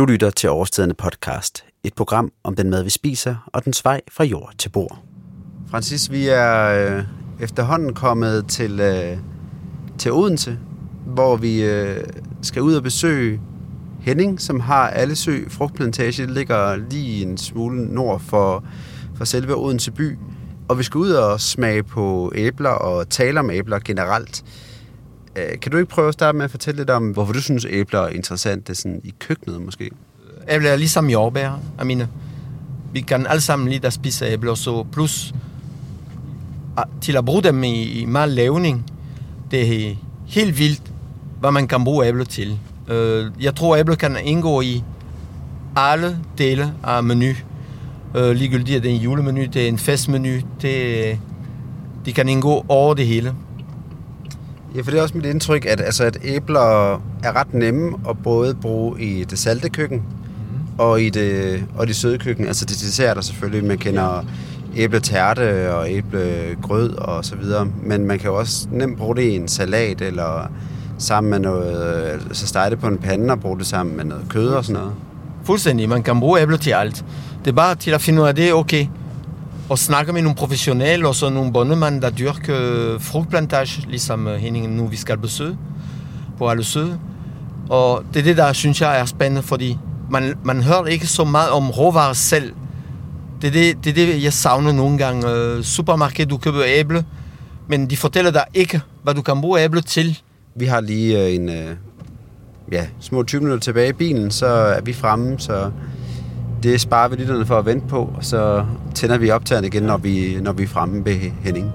Du lytter til Overstedende podcast, et program om den mad, vi spiser, og dens vej fra jord til bord. Francis, vi er efterhånden kommet til Odense, hvor vi skal ud og besøge Henning, som har Allesø frugtplantage. Det ligger lige en smule nord for selve Odense by. Og vi skal ud og smage på æbler og tale om æbler generelt. Kan du ikke prøve at starte med at fortælle lidt om, hvorfor du synes æbler er interessante sådan i køkkenet måske? Æbler er ligesom jordbær. Vi kan alle sammen lide at spise æbler, så plus til at bruge dem i meget lavning, det er helt vildt, hvad man kan bruge æbler til. Jeg tror, æbler kan indgå i alle dele af menu. Ligegyldigt er det en julemenu, det er en festmenu, det kan indgå over det hele. Ja, for det er også mit indtryk, at æbler er ret nemme at både bruge i det salte køkken og i det søde køkken. Altså det desserter selvfølgelig, man kender æbletærte og æblegrød og så videre. Men man kan jo også nemt bruge det i en salat eller sammen med noget, så stege det på en pande og bruge det sammen med noget kød og sådan noget. Fuldstændig, man kan bruge æbler til alt. Det er bare til at finde ud af det, okay. Og snakke med nogle professionelle og så nogle bondemænd, der dyrker frugtplantage, ligesom Henning nu vi skal besøge på Allesø. Og det er det, der synes jeg er spændende, fordi man hører ikke så meget om råvarer selv. Det er det, jeg savner nogle gange. Supermarkedet, du køber æble, men de fortæller dig ikke, hvad du kan bruge æble til. Vi har lige små 20 minutter tilbage i bilen, så er vi fremme, så det sparer vi lytterne for at vente på, og så tænder vi optageren igen, når vi er fremme ved Henning.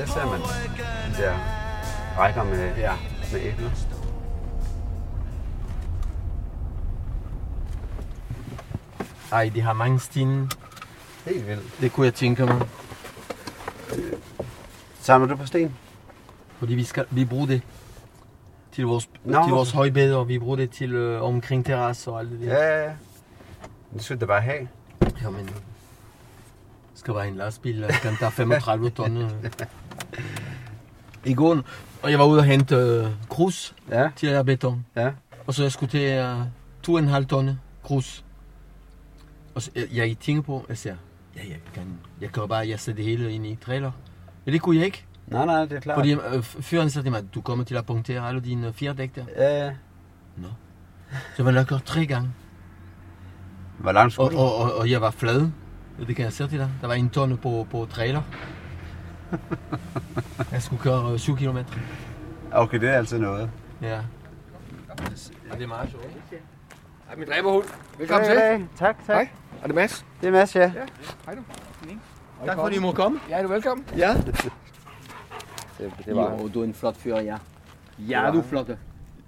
Der ser man de der rækker med æbler. Ej, de har mange stine. Helt vildt. Det kunne jeg tænke mig. Samler du på sten? Fordi vi bruger det til vores højbede, og vi bruger det til omkring terrasser og alt det der. Ja. Det skulle det bare have. Jamen, skal være en lastbil, og kan tage 35 tonner. I går, og jeg var ude og hente krus til at lave beton. Ja. Og så jeg skulle til 2,5 tonne krus. Og så, jeg tænker på, at jeg kan sætte det hele ind i trailer. Men det kunne jeg ikke. Nej, det er klart. Fordi føreren sagde til mig, du kommer til at punktere alle dine fjerdedæk der. Ja. Nå. Så man har gjort 3 gange. Hvor langt skulle du? Og jeg var flad. Det kan jeg sige til dig. Der var en tonne på trailer. Jeg skulle køre 7 kilometer. Okay, det er altid noget. Ja. Det er meget sjovt. Hej, min dræberhund. Velkommen til. Tak. Hej. Og det er Mads? Det er Mads, ja. Hej du. Tak for, at I må komme. Ja, du er velkommen. Ja. Jo, du er en flot fyr, ja. Ja, du er flot.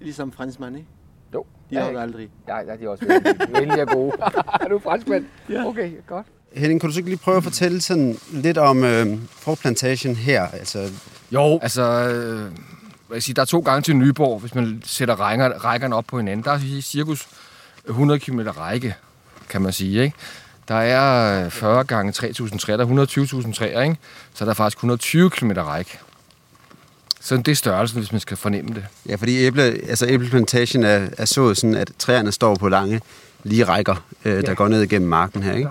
Ligesom franskmand, ikke? Jo. De har du aldrig. Nej, de er også vældig gode. Er du franskmand? Ja. Okay, godt. Henning, kan du så ikke lige prøve at fortælle sådan lidt om frugtplantagen her? Altså... Jo, der er 2 gange til Nyborg, hvis man sætter rækkerne op på hinanden. Der er cirkus 100 km række, kan man sige, ikke? Der er 40 gange 3.000 træer, der er 120.000 træer, ikke? Så der er faktisk 120 km række. Så det er størrelsen, hvis man skal fornemme det. Ja, fordi æbleplantagen er sået sådan, at træerne står på lange lige rækker, der går ned igennem marken her, ikke?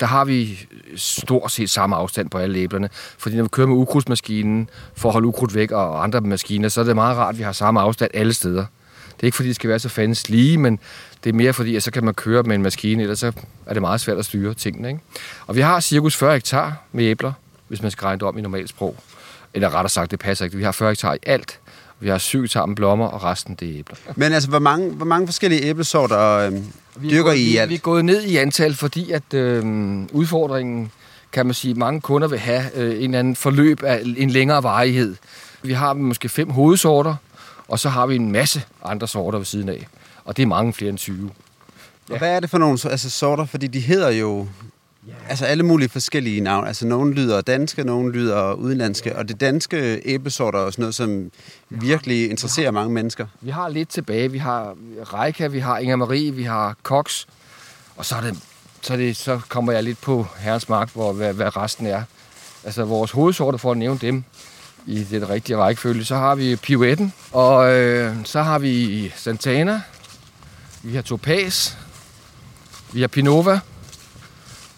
Der har vi stort set samme afstand på alle æblerne. Fordi når vi kører med ukrudtsmaskinen for at holde ukrudt væk og andre maskiner, så er det meget rart, at vi har samme afstand alle steder. Det er ikke fordi, det skal være så fandens lige, men det er mere fordi, at så kan man køre med en maskine, ellers så er det meget svært at styre tingene. Ikke? Og vi har cirka 40 hektar med æbler, hvis man skal regne det om i normalt sprog. Eller rettere sagt, det passer ikke. Vi har 40 hektar i alt. Vi har 7 hektar med blommer, og resten det er æbler. Men altså, hvor mange forskellige æblesorter dyrker I i alt? Vi er gået ned i antal, fordi at udfordringen, kan man sige, mange kunder vil have en eller anden forløb af en længere varighed. Vi har måske 5 hovedsorter, og så har vi en masse andre sorter ved siden af. Og det er mange flere end 20. Ja. Og hvad er det for nogle sorter? Fordi de hedder jo altså alle mulige forskellige navne. Altså nogle lyder danske, nogle lyder udenlandske. Og det danske æblesorter er sådan noget, som virkelig interesserer mange mennesker. Vi har lidt tilbage. Vi har Reika, vi har Inger Marie, vi har Cox. Og så kommer jeg lidt på herrens mark, hvad resten er. Altså vores hovedsorter, for at nævne dem i den rigtige rækkefølge, så har vi Pivetten, og så har vi Santana, vi har Topaz, vi har Pinova,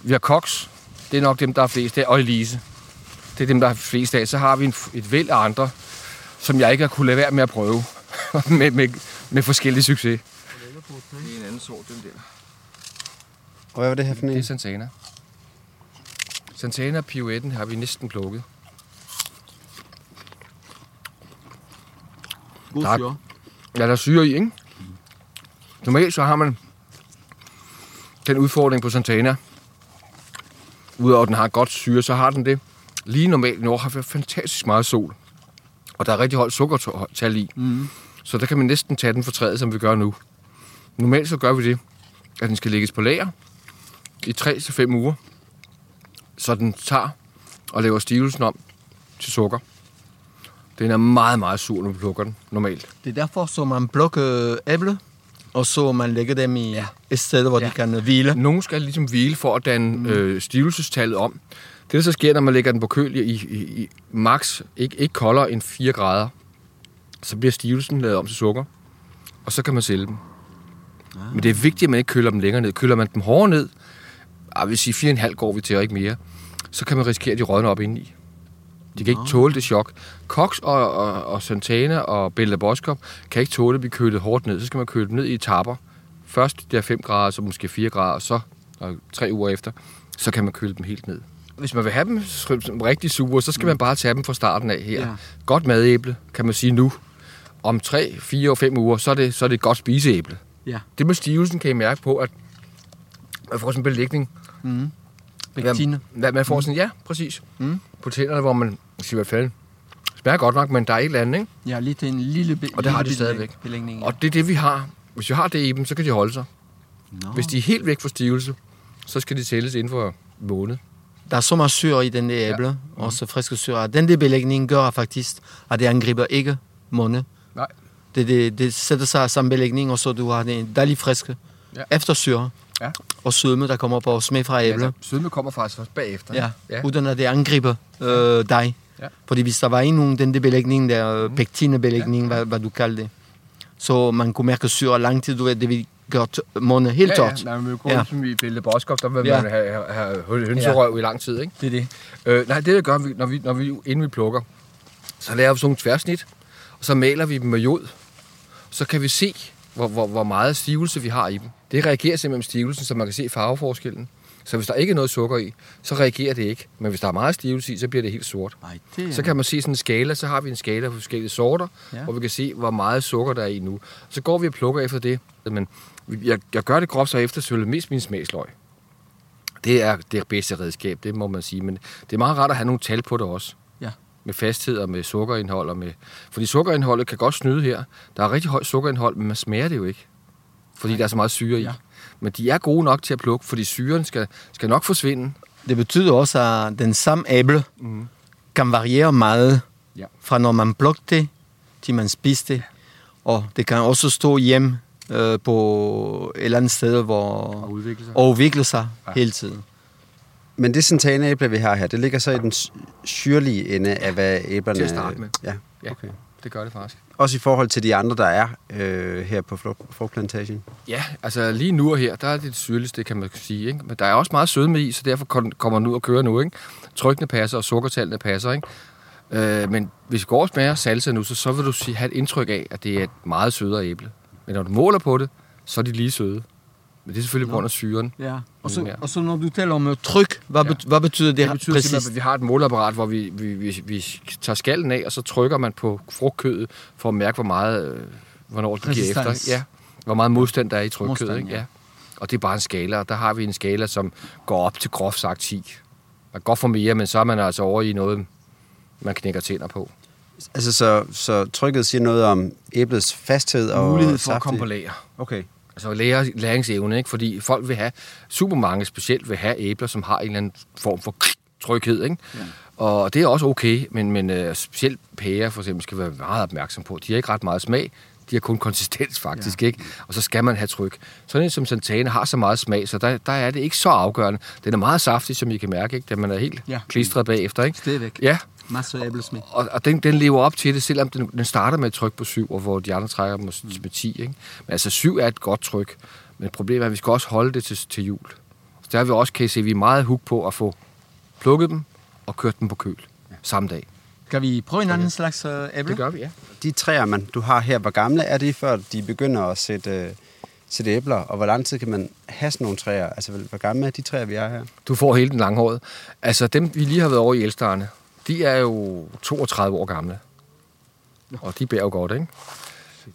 vi har Cox. Det er nok dem, der er flest af, og Elise. Det er dem, der er flest af. Så har vi et væld af andre, som jeg ikke har kunnet lade være med at prøve med forskellige succes. Det er en anden sort, den der. Og hvad var det her for en? Det er Santana. Santana og Pivetten har vi næsten plukket. God syre. Ja, der er syre i, ikke? Normalt så har man den udfordring på Santana. Udover at den har godt syre, så har den det. Lige normalt i Norge har fantastisk meget sol. Og der er rigtig højt sukkertal i. Mm. Så der kan man næsten tage den for træet, som vi gør nu. Normalt så gør vi det, at den skal lægges på lager i 3-5 uger. Så den tager og laver stivelsen om til sukker. Den er meget, meget sur, når man plukker den, normalt. Det er derfor, så man plukker æble, og så man lægger dem i et sted, hvor de kan hvile. Nogen skal ligesom hvile for at danne stivelsestallet om. Det, der så sker, når man lægger den på køl i max, ikke koldere end 4 grader, så bliver stivelsen lavet om til sukker, og så kan man sælge dem. Ah. Men det er vigtigt, at man ikke køler dem længere ned. Køler man dem hårdere ned, jeg vil sige 4,5 går vi til og ikke mere, så kan man risikere, at de rådner op indeni. De kan ikke tåle det chok. Cox og Santana og Bella Boskop kan ikke tåle at blive kølet hårdt ned. Så skal man køle dem ned i etaper. Først der 5 grader, så måske 4 grader, og så 3 uger efter, så kan man køle dem helt ned. Hvis man vil have dem rigtig sure, så skal man bare tage dem fra starten af her. Ja. Godt madæble, kan man sige nu. Om 3, 4 og 5 uger, så er det et godt spiseæble. Ja. Det med stivelsen kan I mærke på, at man får sådan en belægning. Mm. Man får sådan, præcis. Mm. På tænderne, hvor man siger, hvad fanden, smager godt nok, men der er et eller andet, ikke? Ja, lidt en lille belægning. Og det har de stadigvæk. Ja. Og det er det, vi har. Hvis vi har det i dem, så kan de holde sig. No. Hvis de er helt væk fra stivelse, så skal de tælles inden for måned. Der er så meget syre i den der æble, og så friske syre. Den der belægning gør faktisk, at det angriber ikke måned. Nej. Det sætter sig som belægning, og så du har den dejlig friske eftersyre. Ja. Og sødme, der kommer på smag fra æbler. Ja, sødme kommer faktisk først bagefter. Ja. Uden at det angriber dig. Ja. Fordi hvis der var nogen, den der belægning, der pektinebelægning, hvad du kalder det, så man kunne mærke syre lang tid, du ved, det vil gøre måned helt tørt. Nej, men kun som i Bille Boskop, der vil man have hønserøv i lang tid, ikke? Det er det. Det gør vi, når vi inden vi plukker, så laver vi sådan nogle tværsnit, og så maler vi dem med jod. Så kan vi se, hvor meget stivelse vi har i dem. Det reagerer simpelthen med stivelsen, så man kan se farveforskellen. Så hvis der ikke er noget sukker i, så reagerer det ikke. Men hvis der er meget stivelse i, så bliver det helt sort. Ej, det er... Så kan man se sådan en skala, så har vi en skala for forskellige sorter, hvor vi kan se, hvor meget sukker der er i nu. Så går vi og plukker efter det. Men jeg gør det groft, så eftersøller mest min smagsløg. Det er det bedste redskab, det må man sige. Men det er meget rart at have nogle tal på det også. Med fasthed og med sukkerindhold. Fordi sukkerindholdet kan godt snyde her. Der er rigtig højt sukkerindhold, men man smager det jo ikke. Fordi der er så meget syre i. Ja. Men de er gode nok til at plukke, fordi syren skal nok forsvinde. Det betyder også, at den samme æble kan variere meget fra når man plukker det, til man spiser det. Og det kan også stå hjemme på et eller andet sted, og udvikle sig hele tiden. Men det Santana-æble, vi har her, det ligger så i den syrlige ende af, hvad æblerne... Til at starte med. Ja, okay. Det gør det faktisk. Også i forhold til de andre, der er her på frugtplantagen? Ja, altså lige nu og her, der er det syrligste, det kan man sige. Ikke? Men der er også meget sødme i, så derfor kommer den ud og kører nu. Ikke? Trykkene passer, og sukkertallene passer. Ikke? Men hvis vi går og smager salsa nu, så vil du have et indtryk af, at det er et meget sødere æble. Men når du måler på det, så er de lige søde. Men det er selvfølgelig på grund af syren. Ja. Og så når du taler om tryk, hvad betyder det? Det betyder simpelthen, at vi har et måleapparat, hvor vi tager skallen af, og så trykker man på frugtkødet for at mærke, hvor meget, hvornår det giver efter. Ja. Hvor meget modstand der er i trykkødet. Ikke? Ja. Og det er bare en skala, og der har vi en skala, som går op til groft sagt 10. Man går for mere, men så er man altså over i noget, man knækker tænder på. Altså, så trykket siger noget om æblets fasthed og mulighed for at komme på lager. Okay. Altså læringsevne, ikke? Fordi folk vil have, supermarked specielt vil have æbler, som har en eller anden form for trykhed, ikke? Ja. Og det er også okay, men specielt pærer for eksempel skal være meget opmærksom på. De har ikke ret meget smag, de har kun konsistens faktisk, ikke? Og så skal man have tryk. Sådan en som Santana har så meget smag, så der er det ikke så afgørende. Den er meget saftig, som I kan mærke, ikke? Da man er helt klistret bagefter, ikke? Stedvæk. Ja. Masser af æblesmæg. Og den lever op til det, selvom den starter med et tryk på 7, og hvor de andre trækker med 10. Ikke? Men altså 7 er et godt tryk, men problemet er, at vi skal også holde det til jul. Så der har vi også, kan I se, vi er meget hooked på at få plukket dem og kørt dem på køl samme dag. Kan vi prøve en anden slags æble? Det gør vi, ja. De træer, du har her, hvor gamle er de, før de begynder at sætte æbler, og hvor lang tid kan man have sådan nogle træer? Altså, hvor gamle er de træer, vi har her? Du får hele den langhårede. Altså, dem vi lige har været over i Elstarne, de er jo 32 år gamle, og de bærer jo godt, ikke?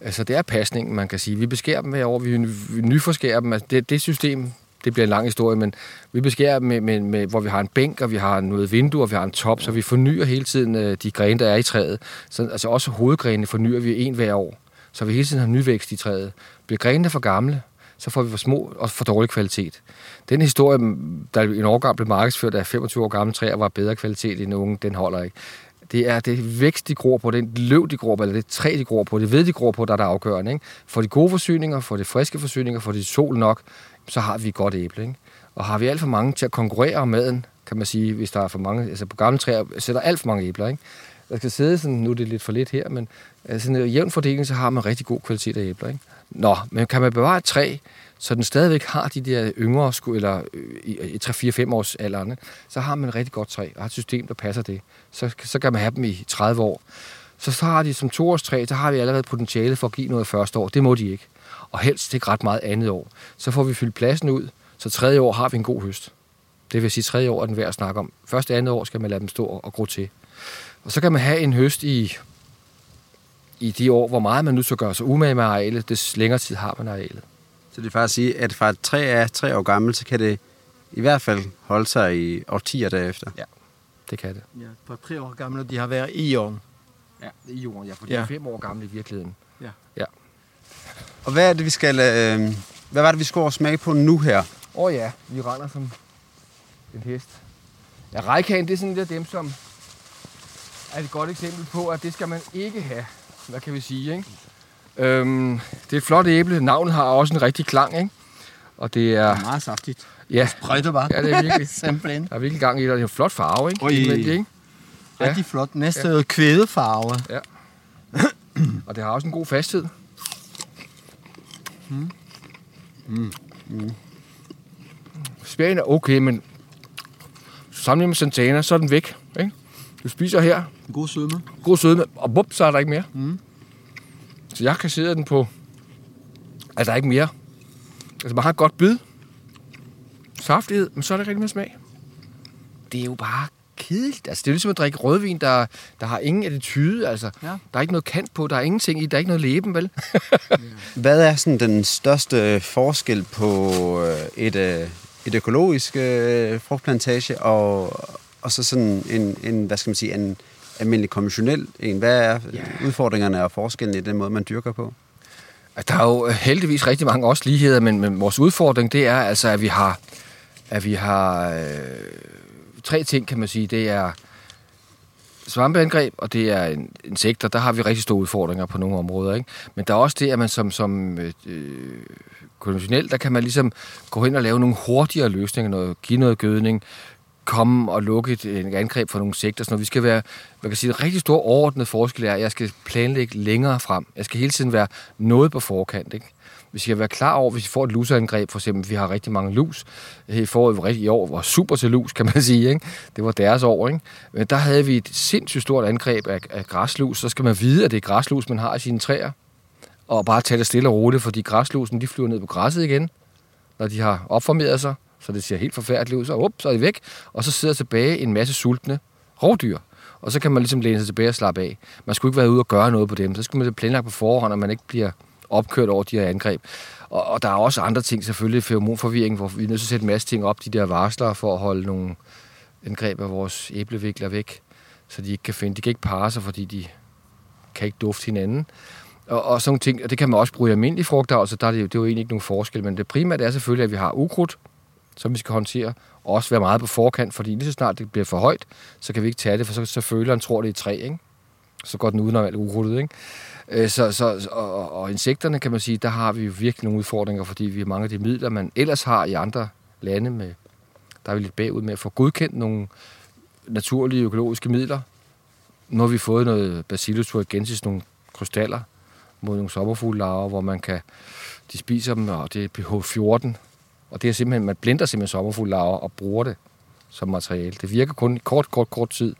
Altså, det er pasningen, man kan sige. Vi beskærer dem hver år, vi nyforskærer dem. Altså, det system, det bliver en lang historie, men vi beskærer dem, med, hvor vi har en bænk, og vi har noget vindue, og vi har en top, så vi fornyer hele tiden de grene, der er i træet. Så, altså, også hovedgrenene fornyer vi en hver år, så vi hele tiden har nyvækst i træet. Bliver grenene for gamle, så får vi for små og for dårlig kvalitet. Den historie, der en årgang blev markedsført af 25 år gamle træer, var bedre kvalitet end unge, den holder ikke. Det er det vækst, de gror på, den løv, de gror på, eller det træ, de gror på, det ved, de gror på, der er der afgørende. Ikke? For de gode forsyninger, for de friske forsyninger, for de sol nok, så har vi godt æble. Ikke? Og har vi alt for mange til at konkurrere om maden, kan man sige, hvis der er for mange, altså på gamle træer sætter alt for mange æbler, ikke? Der skal sidde sådan, nu er det lidt for lidt her, men altså en jævn fordeling, så har man rigtig god kvalitet af æbler, ikke? Nå, men kan man bevare et træ, så den stadigvæk har de der yngre, eller i 3-4-5 års alderne, så har man et rigtig godt træ, og har et system, der passer det. Så kan man have dem i 30 år. Så har de som 2-årstræ, så har vi allerede potentiale for at give noget første år. Det må de ikke. Og helst ikke ret meget andet år. Så får vi fyldt pladsen ud, så 3. år har vi en god høst. Det vil sige, 3. år er den værd at snakke om. Første andet år skal man lade dem stå og gro til. Og så kan man have en høst i de år, hvor meget man nu så gør sig umage med arealet, des længere tid har man arealet. Så det vil faktisk sige, at fra et træ er 3 år gammel, så kan det i hvert fald holde sig i årtier derefter? Ja, det kan det. Ja, fra 3 år gamle, de har været i jorden. Ja, i jorden, ja, for de er 5 år gamle i virkeligheden. Ja. Ja. Og hvad er det, vi skal... hvad var det, vi skulle smage på nu her? Ja, vi render som en hest. Ja, Reikaen, det er sådan lidt dem, som er et godt eksempel på, at det skal man ikke have. Hvad kan vi sige, ikke? Det er et flot æble. Navnet har også en rigtig klang, ikke? Og det er meget saftigt. Ja. Sprøjter bare. Ja, det er virkelig. Simpelthen. Der er virkelig gang i det, og det er en flot farve, ikke? Ikke? Ja. Rigtig flot. Næste kvædefarve. Ja. Og det har også en god fasthed. Spæren er okay, men sammenlignet med Santana, så er den væk, ikke? Du spiser her. God sødme. God sødme, og bup, så er der ikke mere. Så jeg kasserer den på... Altså, der er ikke mere. Altså, man har et godt bid. Saftighed, men så er det rigtig med smag. Det er jo bare kedeligt. Altså, det er ligesom at drikke rødvin, der har ingen attitude. Altså, der er ikke noget kant på, der er ingenting i, der er ikke noget læben, vel? Hvad er sådan den største forskel på et økologisk frugtplantage og så sådan en, hvad skal man sige, en almindelig konventionel en. Hvad er udfordringerne og forskellen i den måde, man dyrker på? Der er jo heldigvis rigtig mange også ligheder, men vores udfordring, det er altså, at vi har tre ting, kan man sige. Det er svampeangreb, og det er insekter. Der har vi rigtig store udfordringer på nogle områder, ikke? Men der er også det, at man som konventionelt, der kan man ligesom gå hen og lave nogle hurtigere løsninger, give noget gødning, komme og lukke et angreb for nogle sektorer. Sådan noget. Vi skal være, man kan sige, en rigtig stor overordnet forskel er, at jeg skal planlægge længere frem. Jeg skal hele tiden være noget på forkant, ikke? Vi skal være klar over, hvis vi får et luseangreb, for eksempel, vi har rigtig mange lus. I år var super til lus, kan man sige, ikke? Det var deres år, ikke? Men der havde vi et sindssygt stort angreb af græslus. Så skal man vide, at det er græslus, man har i sine træer. og bare tage det stille og roligt, fordi græslusen, de flyver ned på græsset igen, når de har opformeret sig, så det ser helt forfærdeligt ud, så, så er de væk, og så sidder tilbage en masse sultne rovdyr, og så kan man ligesom læne sig tilbage og slappe af. Man skulle ikke være ude og gøre noget på dem, så skulle man planlægge på forhånd, og man ikke bliver opkørt over de her angreb. Og der er også andre ting, selvfølgelig feromonforvirring, hvor vi er nødt til at sætte en masse ting op, de der varsler, for at holde nogle angreb af vores æblevikler væk, så de ikke kan finde, de kan ikke parre sig, fordi de kan ikke dufte hinanden. Og sådan nogle ting, og det kan man også bruge i almindelige frugtavl, så der er det jo egentlig ikke nogen forskel, men det primært er selvfølgelig, at vi har ukrudt, som vi skal håndtere, og også være meget på forkant, fordi lige så snart det bliver for højt, så kan vi ikke tage det, for så føleren tror, det er træ, ikke? Så går den udenom alt ukrudtet, ikke? Og insekterne, kan man sige, der har vi jo virkelig nogle udfordringer, fordi vi har mange af de midler, man ellers har i andre lande, med, der er vi lidt bagud med at få godkendt nogle naturlige økologiske midler. Nu har vi fået noget Bacillus thuringiensis, nogle krystaller, mod nogle sommerfuglelarver, hvor man kan, de spiser dem, og det er pH 14, og det er simpelthen, man blender simpelthen sommerfuglelarver og bruger det som materiale. Det virker kun i kort tid,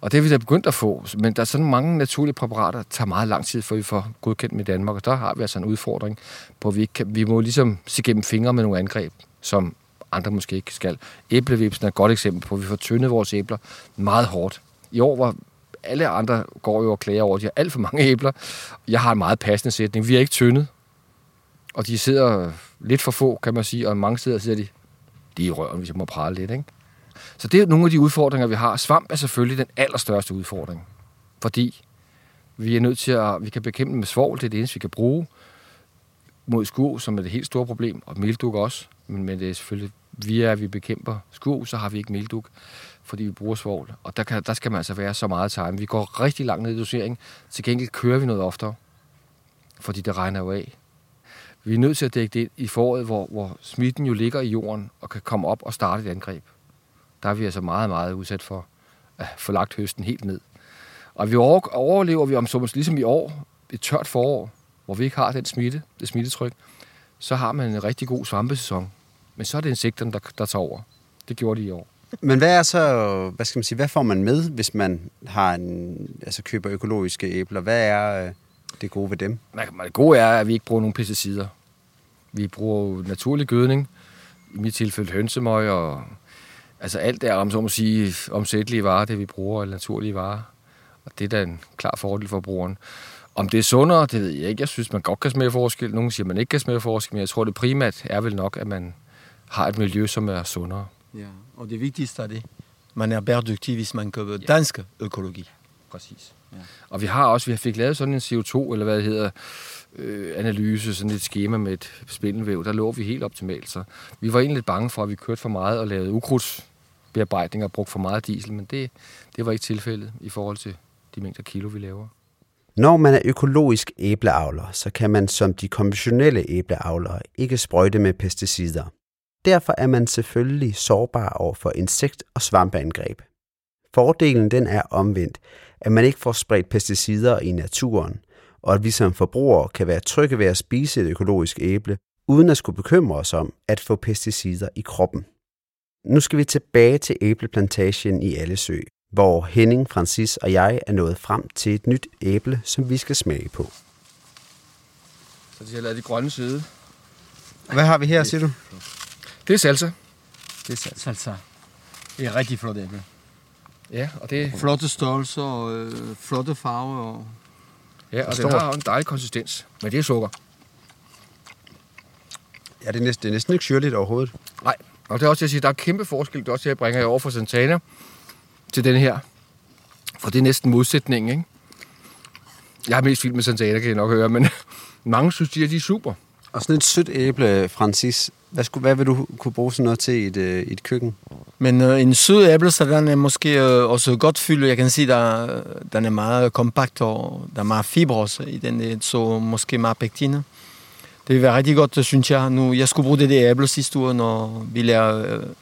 og det er vi da begyndt at få, men der er sådan mange naturlige præparater, der tager meget lang tid, før vi får godkendt dem i Danmark, og der har vi altså en udfordring, hvor vi må ligesom se gennem fingre med nogle angreb, som andre måske ikke skal. Æblevipsen er et godt eksempel på, vi får tyndet vores æbler meget hårdt. I år var alle andre går jo og klager over, at de har alt for mange æbler. Jeg har en meget passende sætning. Vi er ikke tyndet. Og de sidder lidt for få, kan man sige. Og mange steder sidder de, det er i røven, hvis jeg må prale lidt. Ikke? Så det er nogle af de udfordringer, vi har. Svamp er selvfølgelig den allerstørste udfordring. Fordi vi er nødt til at, vi kan bekæmpe med svovl. Det er det eneste, vi kan bruge. Mod skurv, som er det helt store problem. Og meldug også. Men det er selvfølgelig, via vi bekæmper skurv, så har vi ikke meldug, fordi vi bruger svovl, og der skal man altså være så meget time. Vi går rigtig langt ned i dosering, til gengæld kører vi noget oftere, fordi det regner jo af. Vi er nødt til at dække det ind i foråret, hvor smitten jo ligger i jorden og kan komme op og starte et angreb. Der er vi altså meget, meget udsat for at få lagt høsten helt ned. Og vi overlever vi om sommer, ligesom i år, et tørt forår, hvor vi ikke har den smitte, det smittetryk, så har man en rigtig god svampesæson. Men så er det insekterne, der tager over. Det gjorde de i år. Men hvad er så, hvad skal man sige, hvad får man med, hvis man har køber økologiske æbler? Hvad er det gode ved dem? Det gode er, at vi ikke bruger nogen pesticider. Vi bruger naturlig gødning, i mit tilfælde hønsemøg og altså alt der, om så må sige, omsættelige varer, det vi bruger, eller naturlige varer. Og det er da en klar fordel for brugeren. Om det er sundere, det ved jeg ikke. Jeg synes, man godt kan smage forskel. Nogle siger, man ikke kan smage forskel, men jeg tror, det primært er vel nok, at man har et miljø, som er sundere. Ja, og det vigtigste er det. Man er bæredygtig, hvis man køber dansk økologi. Præcis. Ja. Og vi fik lavet sådan en CO2, eller hvad det hedder, analyse, sådan et skema med et spindelvæv. Der lå vi helt optimalt. Så vi var egentlig lidt bange for, at vi kørte for meget og lavede ukrudtsbearbejdning og brugte for meget diesel, men det var ikke tilfældet i forhold til de mængder kilo, vi laver. Når man er økologisk æbleavler, så kan man som de konventionelle æbleavlere ikke sprøjte med pesticider. Derfor er man selvfølgelig sårbar over for insekt- og svampeangreb. Fordelen den er omvendt, at man ikke får spredt pesticider i naturen, og at vi som forbrugere kan være trygge ved at spise et økologisk æble, uden at skulle bekymre os om at få pesticider i kroppen. Nu skal vi tilbage til æbleplantagen i Allesø, hvor Henning, Francis og jeg er nået frem til et nyt æble, som vi skal smage på. Så de har lavet de grønne side. Hvad har vi her, siger du? Det er salsa. Salsa. Det er et rigtig flot æble. Ja, og det er flotte størrelser og flotte farver. Og ja, og det har en dejlig konsistens. Men det er sukker. Ja, det er næsten ikke syrligt overhovedet. Nej, og det er også at sige, der er kæmpe forskel. Det er også det, jeg bringer over fra Santana til den her. For det er næsten modsætningen, ikke? Jeg er mest vild med Santana, kan jeg nok høre, men mange synes, de er super. Og sådan et sødt æble, Francis. Hvad vil du kunne bruge sådan noget til i et køkken? Men en sød æble, så den er måske også godt fyldt. Jeg kan sige, den er meget kompakt, og der er meget fibre også i den, så måske meget pektin. Det vil være rigtig godt, synes jeg. Nu, jeg skulle bruge det der æble sidste uge, når vi lavede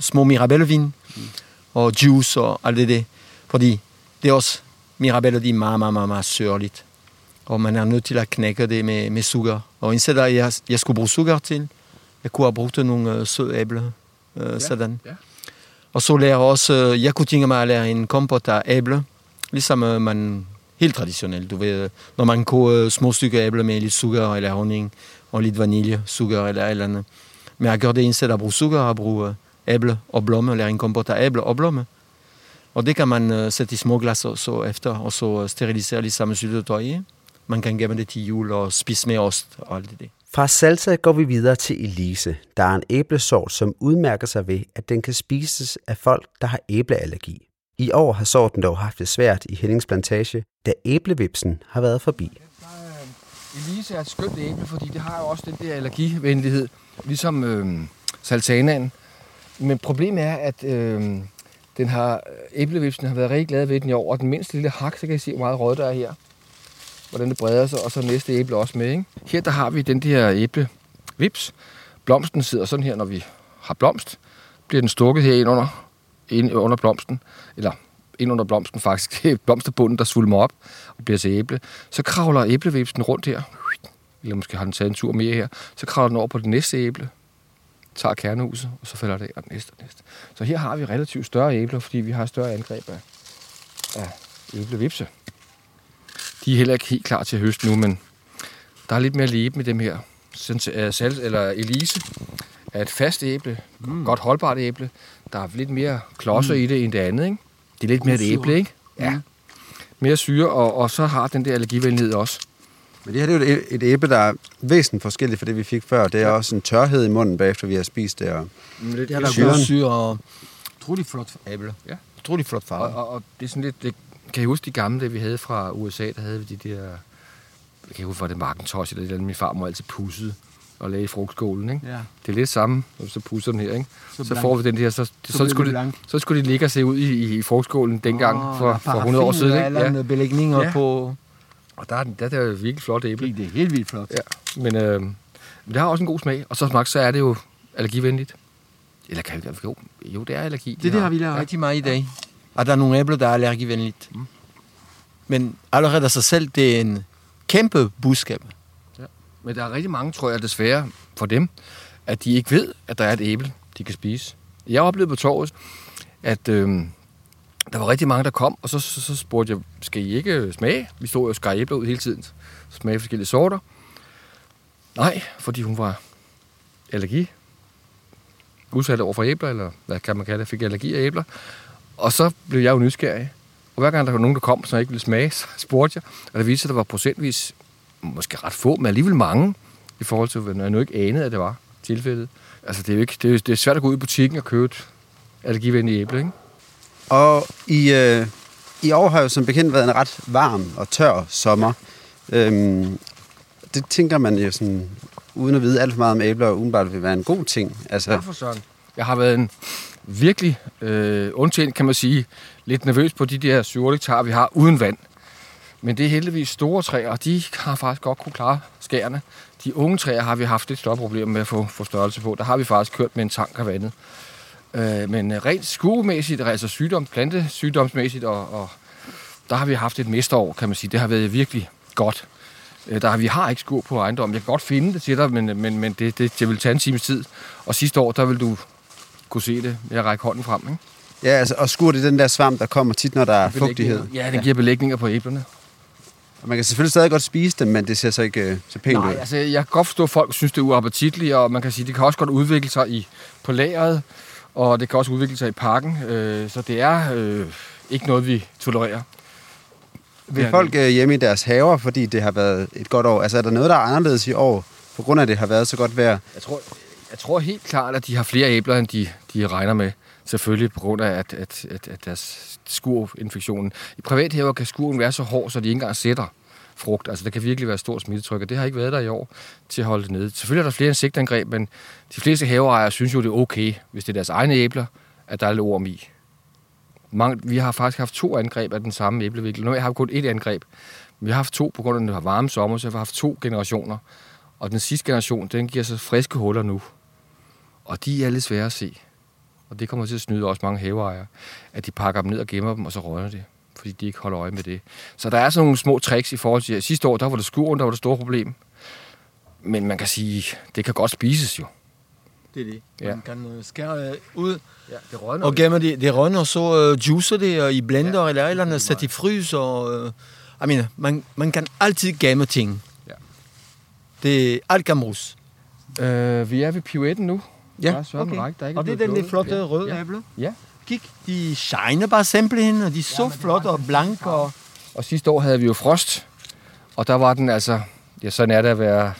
små mirabellevin og juice og alt det der. Fordi det er også mirabeller, de er meget, meget, meget, meget sørligt. Og man er nødt til at knække det med sukker. Og indsæt at jeg skulle bruge sukker til, jeg kunne have brugt nogle søde æbler, sådan. Ja. Og så lærer også, jeg kunne tænke mig at lære en kompot af æbler, ligesom man Helt traditionelt, du ved. Når man koger små stykker æbler med lidt sukker eller honning, og lidt vanilje, sukker eller alt andet. Men jeg gør det indsat at bruge sukker, at bruge æbler og blomme, eller en kompot af æbler og blomme. Og det kan man sætte i små glas også efter, og så sterilisere ligesom syltetøj. Man kan gemme det til jul og spise med ost og alt det. Fra salsa går vi videre til Elise, der er en æblesort, som udmærker sig ved, at den kan spises af folk, der har æbleallergi. I år har sorten dog haft det svært i Hennings plantage, da æblevipsen har været forbi. Elise er et skønt æble, fordi det har jo også den der allergivenlighed, ligesom salsanaen. Men problemet er, at æblevipsen har været rigtig glad ved den i år, og den mindste lille hak, så kan I se, hvor meget rød der er her. Hvordan det breder sig, og så næste æble også med. Ikke? Her der har vi den der æblevips. Blomsten sidder sådan her, når vi har blomst. Bliver den stukket her ind under blomsten, eller ind under blomsten faktisk, blomsterbunden, der svulmer op og bliver til æble. Så kravler æblevipsen rundt her, eller måske har den taget en tur mere her, så kravler den over på det næste æble, tager kernehuset, og så falder det af næste. Så her har vi relativt større æbler, fordi vi har større angreb af æblevipse. De er heller ikke helt klar til at høste nu, men der er lidt mere leben i dem her. Elise er et fast æble, godt holdbart æble. Der er lidt mere klodser i det end det andet, ikke? Det er lidt mere et æble, ikke? Ja. Mere syre, og så har den der allergivenlighed også. Men det her det er jo et æble, der er væsentligt forskelligt fra det, vi fik før. Det er også en tørhed i munden, bagefter vi har spist det. Og men det er der god syre og utrolig flot æble. Ja. Utrolig flot farve. Og det er sådan lidt... Det, kan I huske de gamle, det vi havde fra USA, der havde vi de der... Jeg kan huske, var det Macintosh eller et eller andet. Min farmor altid pudsede og lagde i frugtskålen, ikke? Ja. Det er lidt samme, når vi så pudser den her, ikke? Så får vi den her, så skulle de ligge og se ud i frugtskålen dengang for 100 år siden, ikke? Eller andet belægninger på... Og der er virkelig flot æble. Det er helt vildt flot. Ja, men det har også en god smag, og så smagt, så er det jo allergivenligt. Eller kan vi... Jo, det er allergi. Det har vi lavet rigtig meget i dag. Og der er nogle æbler, der er allergivenligt. Men allerede af sig selv, det er en kæmpe budskab. Ja. Men der er rigtig mange, tror jeg, desværre for dem, at de ikke ved, at der er et æble, de kan spise. Jeg oplevede på torvet, at der var rigtig mange, der kom, og så spurgte jeg, skal I ikke smage? Vi stod jo og skar æbler ud hele tiden, smage forskellige sorter. Nej, fordi hun var udsat over for æbler, eller hvad kan man kalde det, fik allergi af æbler. Og så blev jeg jo nysgerrig. Og hver gang der var nogen, der kom, som jeg ikke ville smage, så spurgte jeg. Og der viste sig, at der var procentvis, måske ret få, men alligevel mange, i forhold til, når jeg nu ikke anede, at det var tilfældet. Altså, det er svært at gå ud i butikken og købe et allergivenligt æble, ikke? Og i år har jo som bekendt været en ret varm og tør sommer. Det tænker man jo sådan, uden at vide alt for meget om æbler, og udenbart vil være en god ting. Altså, for sådan. Jeg har været en... virkelig undtjent, kan man sige, lidt nervøs på de der 7-8 hektar, vi har uden vand. Men det er heldigvis store træer, og de har faktisk godt kunne klare skærene. De unge træer har vi haft lidt større problemer med at få størrelse på. Der har vi faktisk kørt med en tank af vandet. Men rent skuemæssigt, altså plantesygdomsmæssigt, og der har vi haft et mesterår, kan man sige. Det har været virkelig godt. Vi har ikke skur på ejendommen. Jeg kan godt finde det til dig, men det vil tage en times tid. Og sidste år, der vil du kunne se det ved at række hånden frem, ikke? Ja, altså, og skur det den der svamp, der kommer tit, når der er fugtighed. Ja, den giver belægninger på æblerne. Og man kan selvfølgelig stadig godt spise dem, men det ser så ikke så pænt ud. Nej, altså, jeg kan godt forstå, at folk synes, det er uappetitligt, og man kan sige, det kan også godt udvikle sig på lageret, og det kan også udvikle sig i parken, så det er ikke noget, vi tolererer. Vil folk hjemme i deres haver, fordi det har været et godt år? Altså, er der noget, der er anderledes i år, på grund af, det har været så godt vejr? Jeg tror helt klart, at de har flere æbler, end de regner med. Selvfølgelig på grund af, at deres skurinfektionen. I privathaver kan skuren være så hård, så de ikke engang sætter frugt. Altså, der kan virkelig være stort smittetryk, og det har ikke været der i år til at holde det nede. Selvfølgelig er der flere insektangreb, men de fleste haveejere synes jo, det er okay, hvis det er deres egne æbler, at der er lidt orm i. Vi har faktisk haft 2 angreb af den samme æblevikkel. Nu har jeg kun 1 angreb. Vi har haft 2 på grund af, at det var varme sommer, så jeg har haft 2 generationer. Og den sidste generation, den giver så friske huller nu. Og de er lidt svære at se. Og det kommer til at snyde også mange haveejere, at de pakker dem ned og gemmer dem, og så rødner det, fordi de ikke holder øje med det. Så der er sådan nogle små tricks i forhold til... Sidste år, der var det skuren, der var det store problem. Men man kan sige, det kan godt spises jo. Det er det. Ja. Man kan skære ud, ja, det rødner, og gemme det. Det rødner, og så juicer det i blender, ja, eller andet, sætte i frys, og... I mean, man kan altid game ting. Ja. Det er alt kan bruges. Vi er ved pivetten nu. Ja, okay. Række, og det er den lidt flotte røde æble. Ja. Kig, de shiner bare simpelthen, og de er så flotte og blanke. Og sidste år havde vi jo frost, og der var den altså... Ja, sådan er det at være...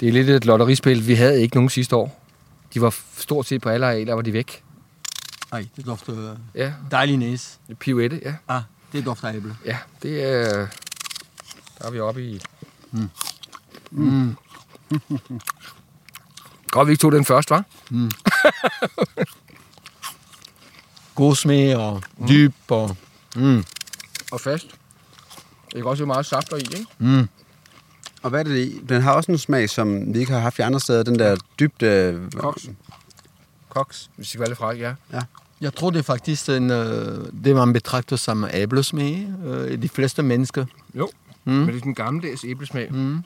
Det er lidt et lotterispil. Vi havde ikke nogen sidste år. De var stort set på alle arealer, var de væk. Nej, det dufter dejlig næs. Pivette, ja. Ah, det dufter æble. Ja, det er... Der er vi oppe i... Mm. Mm. Godt, vi ikke tog den først, hva'? Mm. God smag og dyb og... Mm. Og fast. Det er også meget saft i, ikke? Mm. Og hvad er det? Den har også en smag, som vi ikke har haft i andre steder. Den der dybde... Cox, hvis det ikke var lidt fra, ja. Jeg tror, det er faktisk en, det, man betragter som æblesmag. De fleste mennesker. Jo, men det er den gammeldags æblesmag. Mm.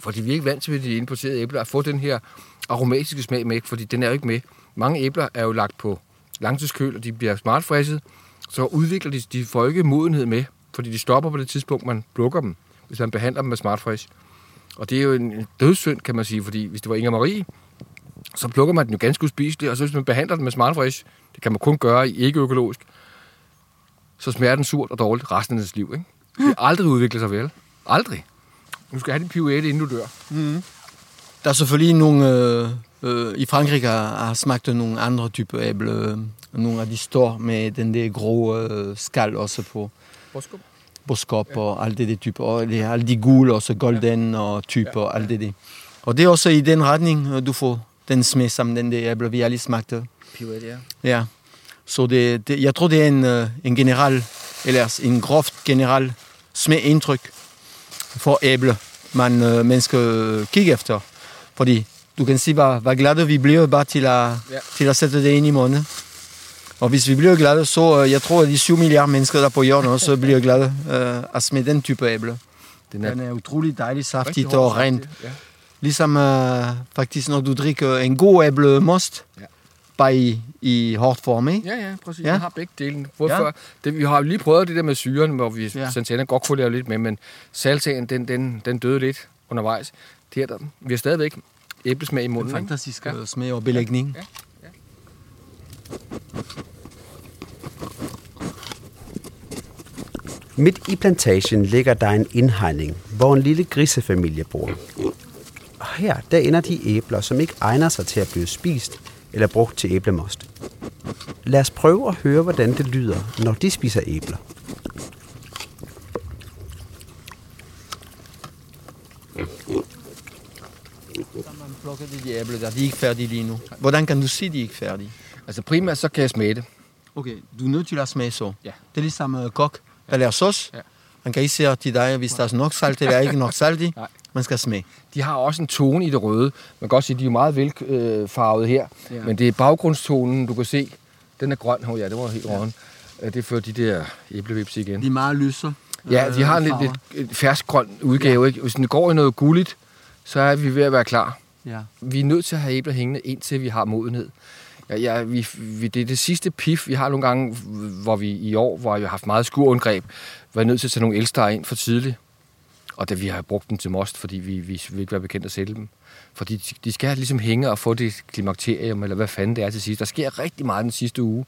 Fordi vi er ikke vant til, at de importerede æbler, at få den her aromatiske smag med, fordi den er jo ikke med. Mange æbler er jo lagt på langtidskøl, og de bliver smartfræsset, så udvikler de får ikke modenhed med, fordi de stopper på det tidspunkt, man plukker dem, hvis man behandler dem med smartfræs. Og det er jo en dødssynd, kan man sige, fordi hvis det var Inger Marie, så plukker man den jo ganske uspiseligt, og så hvis man behandler den med smartfræs, det kan man kun gøre ikke økologisk, så smager den surt og dårligt resten af dens liv, ikke? Det aldrig udvikler sig vel. Aldrig. Du skal have din pivette, inden du dør. Mm. Der er selvfølgelig nogle... i Frankrig har smagt nogle andre typer æble. Nogle af de står med den der grå skal også på. Boskop? Boskop, ja. Og alt det der typer. Og alle de gule, også golden, ja. Og typer, ja. Og alt det der. Og det er også i den retning, du får den smag som den der æble, vi alle smagte. Pivette, ja. Ja. Så det, jeg tror, det er en general, eller en groft general smagindtryk for æble, man skal kigge efter. Fordi du kan sige, hvor glade vi bliver bare til at sætte det ind i munden. Og hvis vi bliver glade, så jeg tror, at de 7 milliarder mennesker, der på jorden også bliver glade at smide den type æble. Den er utrolig dejlig, saftigt og rent. Ja. Ligesom faktisk, når du drikker en god æblemost, ja. Bare i hårdt form, ikke? Ja, præcis. Ja. Jeg har begge delen. Hvorfor? Ja. Vi har lige prøvet det der med syren, hvor vi Santana godt kunne lave lidt med, men salsaen, den døde lidt undervejs. Det her, vi har stadigvæk æblesmag i munden. En fantastisk smag og belægning. Ja. Ja. Midt i plantagen ligger der en indhegning, hvor en lille grisefamilie bor. Og her, der ender de æbler, som ikke egner sig til at blive spist eller brugt til æblemost. Lad os prøve at høre, hvordan det lyder, når de spiser æbler. Plukker de æbler der, de er ikke færdige lige nu. Hvordan kan du sige, de er ikke færdige? Altså primært, så kan jeg smage det. Okay, du er nødt til at smage så. Ja. Det er ligesom kok, der laver sauce. Ja. Man kan ikke sige til dig, hvis der er nok salt eller ikke nok salt i. Man skal smage. De har også en tone i det røde. Man kan også sige, at de er meget velfarvet her. Ja. Men det er baggrundstonen, du kan se. Den er grøn. Oh, ja, det var helt grøn. Ja. Det fører de der æblevips igen. De er meget lyse. Ja, de har en lidt ferskgrøn udgave. Ja. Ikke? Hvis den går i noget gulligt, så er vi ved at være klar. Ja. Vi er nødt til at have æbler hængende, indtil vi har modenhed. Ja, det er det sidste pif, vi har nogle gange, hvor vi i år, hvor vi har haft meget skurundgreb, var nødt til at tage nogle elstar ind for tidligt. Og vi har brugt dem til most, fordi vi vil ikke være bekendt at sælge dem. Fordi de skal ligesom hænge og få det klimakterium, eller hvad fanden det er til sidst. Der sker rigtig meget den sidste uge.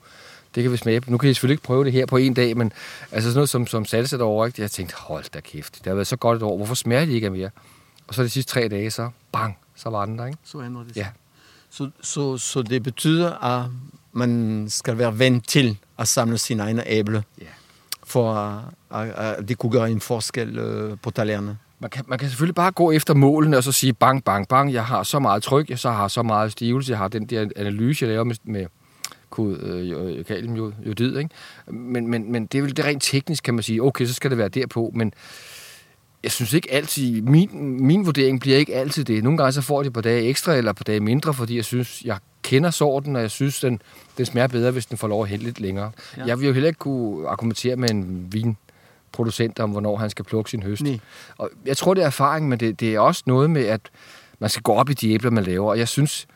Det kan vi smage. Nu kan jeg selvfølgelig ikke prøve det her på en dag, men altså sådan noget som salsa derovre, ikke? Jeg tænkte, hold da kæft, det har været så godt et år. Hvorfor smager de ikke af mere? Og så de sidste 3 dage, så bang, så var den der, ikke? Så ændrer det sig. Ja. Så det betyder, at man skal være vant til at samle sine egne æble, for at det kunne gøre en forskel på tallerkenerne. Man kan selvfølgelig bare gå efter målene og så sige, bang, bang, bang, jeg har så meget tryk, jeg så har så meget stivelse, jeg har den der analyse, jeg laver med kaliumjodid, ikke? Men det er vel det rent teknisk, kan man sige, okay, så skal det være derpå, men jeg synes ikke altid, min vurdering bliver ikke altid det. Nogle gange så får de på dage ekstra eller på dage mindre, fordi jeg synes, jeg kender sorten, og jeg synes, den smager bedre, hvis den får lov at hælde lidt længere. Ja. Jeg vil jo heller ikke kunne argumentere med en vinproducent om, hvornår han skal plukke sin høst. Nej. Og jeg tror, det er erfaring, men det er også noget med, at man skal gå op i de æbler, man laver. Og jeg synes,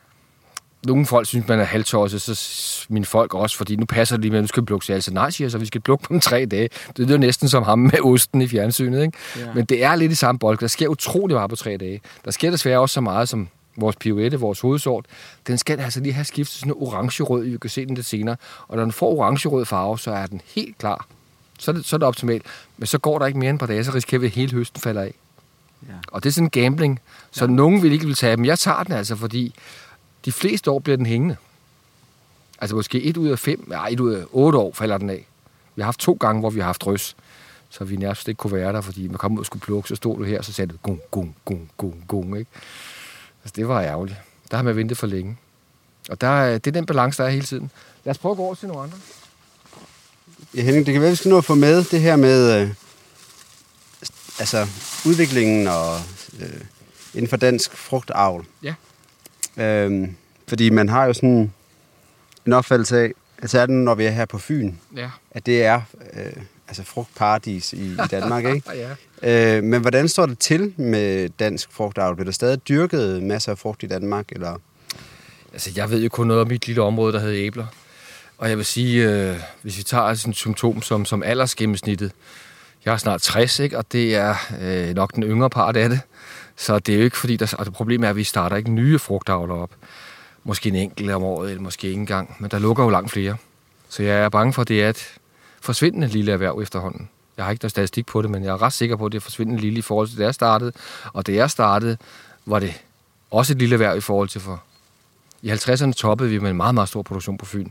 nogle folk synes, man er halvtosset, så mine folk også, fordi nu passer det lige med, at nu skal vi plukke salsa. Nej, siger så, vi skal plukke dem 3 dage. Det lyder næsten som ham med osten i fjernsynet, ikke? Yeah. Men det er lidt i samme bold. Der sker utrolig meget på 3 dage. Der sker desværre også så meget som vores pirouette, vores hovedsort. Den skal altså lige have skiftet sådan en orange-rød, vi kan se den lidt senere. Og når den får orange-rød farve, så er den helt klar. Så er det optimalt. Men så går der ikke mere end et par dage, så risikerer vi, at hele høsten falder af. Ja. Og det er sådan en gambling. Så ja. Nogen vil ikke vil tage dem. Jeg tager den altså, fordi de fleste år bliver den hængende. Altså måske 1 ud af 8 år falder den af. Vi har haft 2 gange, hvor vi har haft røs. Så vi nærmest ikke kunne være der, fordi man kom ud og skulle plukke. Så stod du her, og så sagde det gung, gung, gung, gung, gung. Ikke? Altså det var ærgerligt. Der har man ventet for længe. Og det er den balance, der er hele tiden. Lad os prøve at gå over til nogle andre. Ja, Henning, det kan være, vi skal nå at få med det her med altså udviklingen og inden for dansk frugtavl. Ja. Fordi man har jo sådan en opfattelse af, altså er det, når vi er her på Fyn, ja, at det er altså frugtparadis i Danmark, ikke? Ja. Men hvordan står det til med dansk frugtavl? Bliver der stadig dyrket masser af frugt i Danmark, eller? Altså, jeg ved jo kun noget om mit lille område, der hedder æbler. Og jeg vil sige, hvis vi tager sådan et symptom som aldersgennemsnittet, jeg er snart 60, ikke? Og det er nok den yngre part af det. Så det er jo ikke fordi, og det problem er, at vi starter ikke nye frugtavler op. Måske en enkelt om året, eller måske ikke engang. Men der lukker jo langt flere. Så jeg er bange for, at det er et forsvindende lille erhverv efterhånden. Jeg har ikke noget statistik på det, men jeg er ret sikker på, at det er forsvindende lille i forhold til, da jeg startede. Og da jeg startede, var det også et lille erhverv i forhold til for. I 50'erne toppede vi med en meget, meget stor produktion på Fyn.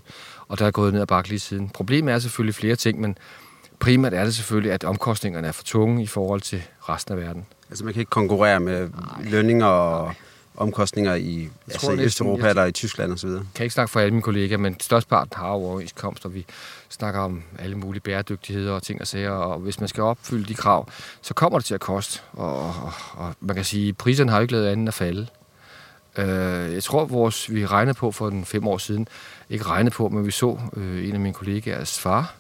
Og der er gået ned ad bakke lige siden. Problemet er selvfølgelig flere ting, men primært er det selvfølgelig, at omkostningerne er for tunge i forhold til resten af verden. Altså man kan ikke konkurrere med lønninger og omkostninger i, altså, i Østeuropa eller i Tyskland osv.? Jeg kan ikke snakke for alle mine kollegaer, men størstparten har overenskomster. Vi snakker om alle mulige bæredygtigheder og ting og sager, og hvis man skal opfylde de krav, så kommer det til at koste. Og man kan sige, at priserne har jo ikke lavet andet end at falde. Jeg tror, vi regnede på for 5 år siden, ikke regnede på, men vi så en af mine kollegaers far,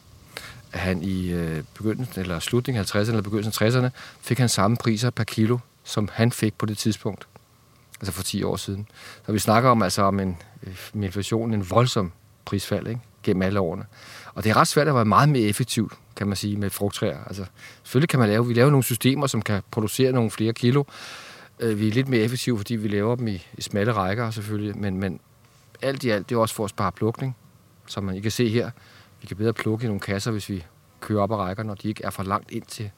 han i begyndelsen eller slutningen af 50'erne eller begyndelsen af 60'erne fik han samme priser per kilo, som han fik på det tidspunkt. Altså for 10 år siden. Så vi snakker om altså om med inflationen en voldsom prisfald, ikke? Gennem alle årene. Og det er ret svært at være meget mere effektiv, kan man sige, med frugttræer. Altså selvfølgelig kan man vi laver nogle systemer, som kan producere nogle flere kilo. Vi er lidt mere effektive, fordi vi laver dem i smalle rækker selvfølgelig, men alt i alt, det er også for at spare plukning, som man I kan se her. Vi kan bedre plukke i nogle kasser, hvis vi kører op og rækker, når de ikke er for langt ind til.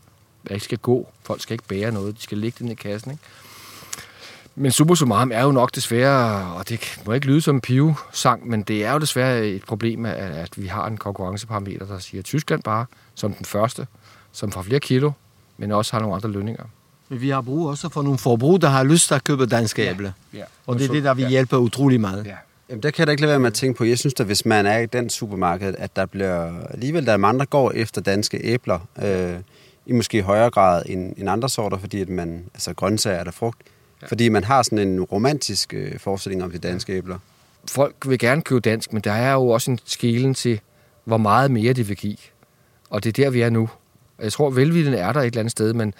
Der ikke skal gå. Folk skal ikke bære noget. De skal ligge den i kassen, ikke? Men super summarum er jo nok desværre, og det må ikke lyde som en pivesang, men det er jo desværre et problem, at vi har en konkurrenceparameter, der siger Tyskland bare som den første, som får flere kilo, men også har nogle andre lønninger. Men vi har brug også for nogle forbrug, der har lyst til at købe danske æbler. Ja. Og det er det, der vi hjælper utrolig meget. Ja. Jamen, der kan der ikke lade være med at tænke på. Jeg synes, at hvis man er i den supermarked, at der bliver alligevel, der er andre, der går efter danske æbler, i måske højere grad end andre sorter, fordi at man, altså grøntsager eller frugt, fordi man har sådan en romantisk forestilling om de danske æbler. Folk vil gerne købe dansk, men der er jo også en skelen til, hvor meget mere de vil give. Og det er der, vi er nu. Jeg tror, velvilden er der et eller andet sted, men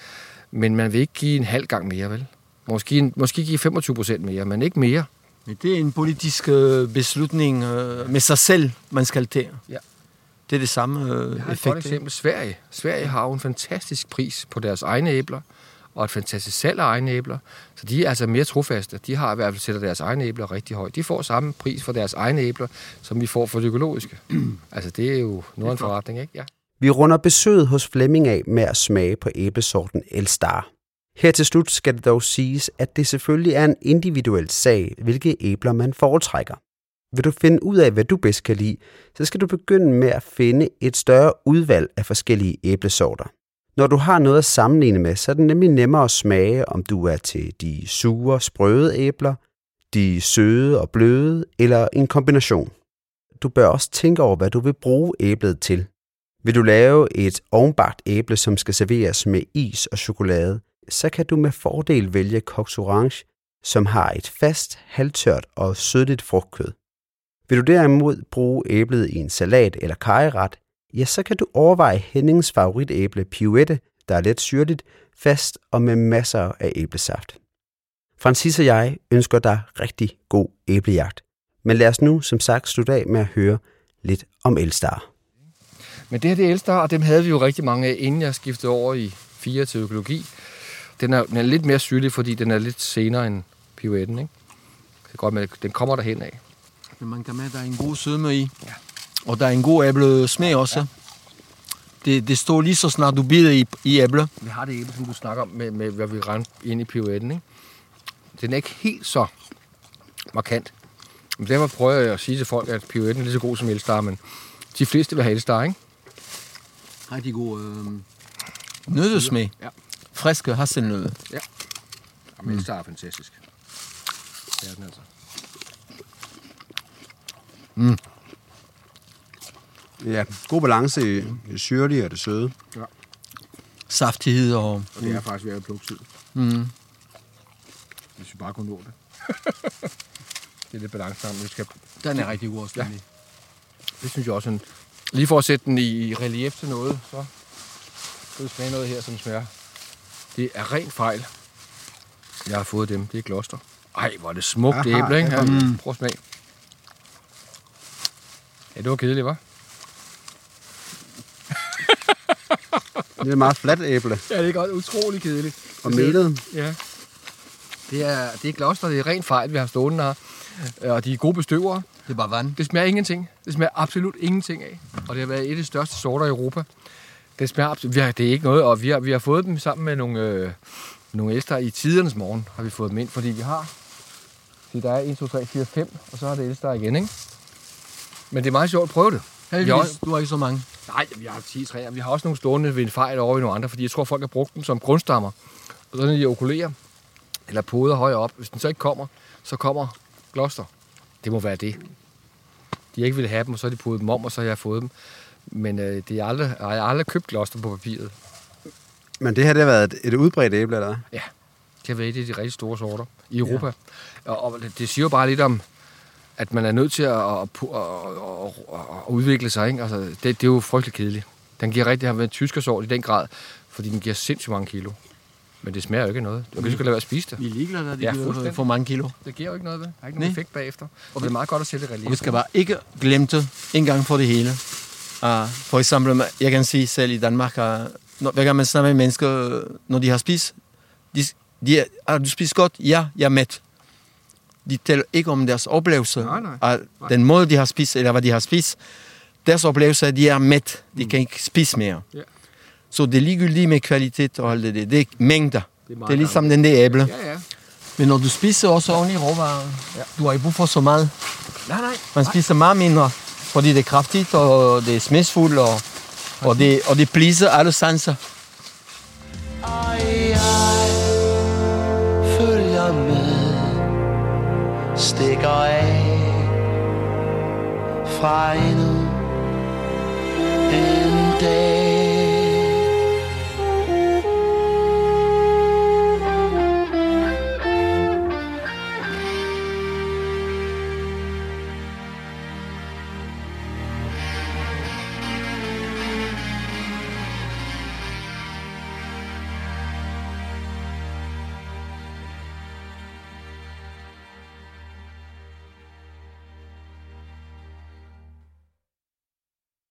man vil ikke give en halv gang mere, vel? Måske give 25% mere, men ikke mere. Men det er en politisk beslutning med sig selv, man skal tage. Ja. Det er det samme effekt. Jeg har et godt eksempel. Sverige. Sverige har jo en fantastisk pris på deres egne æbler, og et fantastisk salg af egne æbler. Så de er altså mere trofaste. De har i hvert fald sætter deres egne æbler rigtig højt. De får samme pris for deres egne æbler, som vi får for det økologiske. Altså det er jo noget en forretning, ikke? Ja. Vi runder besøget hos Flemming af med at smage på æblesorten Elstar. Her til slut skal det dog siges, at det selvfølgelig er en individuel sag, hvilke æbler man foretrækker. Vil du finde ud af, hvad du bedst kan lide, så skal du begynde med at finde et større udvalg af forskellige æblesorter. Når du har noget at sammenligne med, så er det nemlig nemmere at smage, om du er til de sure, sprøde æbler, de søde og bløde eller en kombination. Du bør også tænke over, hvad du vil bruge æblet til. Vil du lave et ovenbagt æble, som skal serveres med is og chokolade, så kan du med fordel vælge Cox Orange, som har et fast, halvtørt og sødligt frugtkød. Vil du derimod bruge æblet i en salat eller karryret, ja, så kan du overveje Hennings favoritæble Pivetten, der er let syrligt, fast og med masser af æblesaft. Francis og jeg ønsker dig rigtig god æblejagt. Men lad os nu, som sagt, slutte af med at høre lidt om Elstar. Men det her, det er Elstar, og dem havde vi jo rigtig mange af, inden jeg skiftede over i 4 til økologi. Den er lidt mere syrlig, fordi den er lidt senere end Pivetten, ikke? Det er godt med, den kommer derhen af. Man kan med, der er en god sødme i, ja. Og der er en god æblesmag også. Ja. Det står lige så snart, du bider i æble. Vi har det æble, som du snakker om, med hvad vi rendte ind i Pivetten, ikke? Den er ikke helt så markant. Men derfor prøver jeg at sige til folk, at Pivetten er lige så god som Elstar, men de fleste vil have Elstar, ikke? Rigtig god nøddesmag. Ja. Friske hasselnødder. Ja. Jamen, Elstar er fantastisk. Det er den altså. Mm. Ja, god balance i det syrlige og det søde. Ja. Saftighed og... Og det er faktisk ved at plukke tid. Mm. Hvis vi bare kunne nå det. Det er lidt balancesamt. Den er rigtig god. Ja. Det synes jeg også. Lige for at sætte den i relief til noget, så skal vi smage noget her, som smager. Det er ren fejl. Jeg har fået dem. Det er Gloster. Ej, hvor er det smukt det æble, ikke? Ja. Mm. Prøv at smage. Ja, det var kedeligt, hva'? Det er et meget fladt æble. Ja, det er godt. Utrolig kedeligt. Og melet. Ja. Det er Gloster. Det er ren fejl, vi har stående her. Og de er gode bestøvere. Det er bare vand. Det smager ingenting. Det smager absolut ingenting af. Og det har været et af de største sorter i Europa. Det smager absolut... Det er ikke noget. Og vi har fået dem sammen med nogle Elstar i tidernes morgen. Har vi fået dem ind, fordi vi har... Der er 1, 2, 3, 4, 5. Og så har det Elstar igen, ikke? Men det er meget sjovt at prøve det. Heldigvis, du har ikke så mange. Nej, vi har 10 træer. Vi har også nogle stående ved en fejl over i nogle andre, fordi jeg tror, folk har brugt dem som grundstammer. Og så når de okulerer eller poder højere op. Hvis den så ikke kommer, så kommer Gloster. Det må være det. De har ikke ville have dem, og så har de podet dem om, og så har jeg fået dem. Men jeg har aldrig købt Gloster på papiret. Men det her, det har været et udbredt æble, eller? Ja, det har været et af de rigtig store sorter i Europa. Ja. Og det siger jo bare lidt om... at man er nødt til at udvikle sig, ikke? Altså, det er jo frygteligt kedeligt. Den giver rigtig, har været tyskersort i den grad, fordi den giver sindssygt mange kilo. Men det smager jo ikke noget. Du kan ikke lade være at spise det. Vi er ligeglade, at det giver for mange kilo. Det giver jo ikke noget ved. Der er ikke nogen effekt bagefter. Og det er meget godt at sætte relief. Og vi skal bare ikke glemme det en gang for det hele. For eksempel, jeg kan sige selv i Danmark, hver gang man snakker med mennesker, når de har spist, du spiser godt? Ja, jeg er mæt. De taler ikke om deres oplevelse. Nej. Den måde, de har spist, eller hvad de har spist. Deres oplevelse er, at de er mæt. De kan ikke spise mere. Ja. Så det er ligegyldigt med kvalitet og alt det. Det er mængder. Det er ligesom den der æble. Ja. Men når du spiser også ordentligt råvarer, du har ikke brug for så meget. Nej. Man spiser meget mindre, fordi det er kraftigt, og det er smagsfuldt, og det pleaser alle sanser. Følger med. Stikker af fra en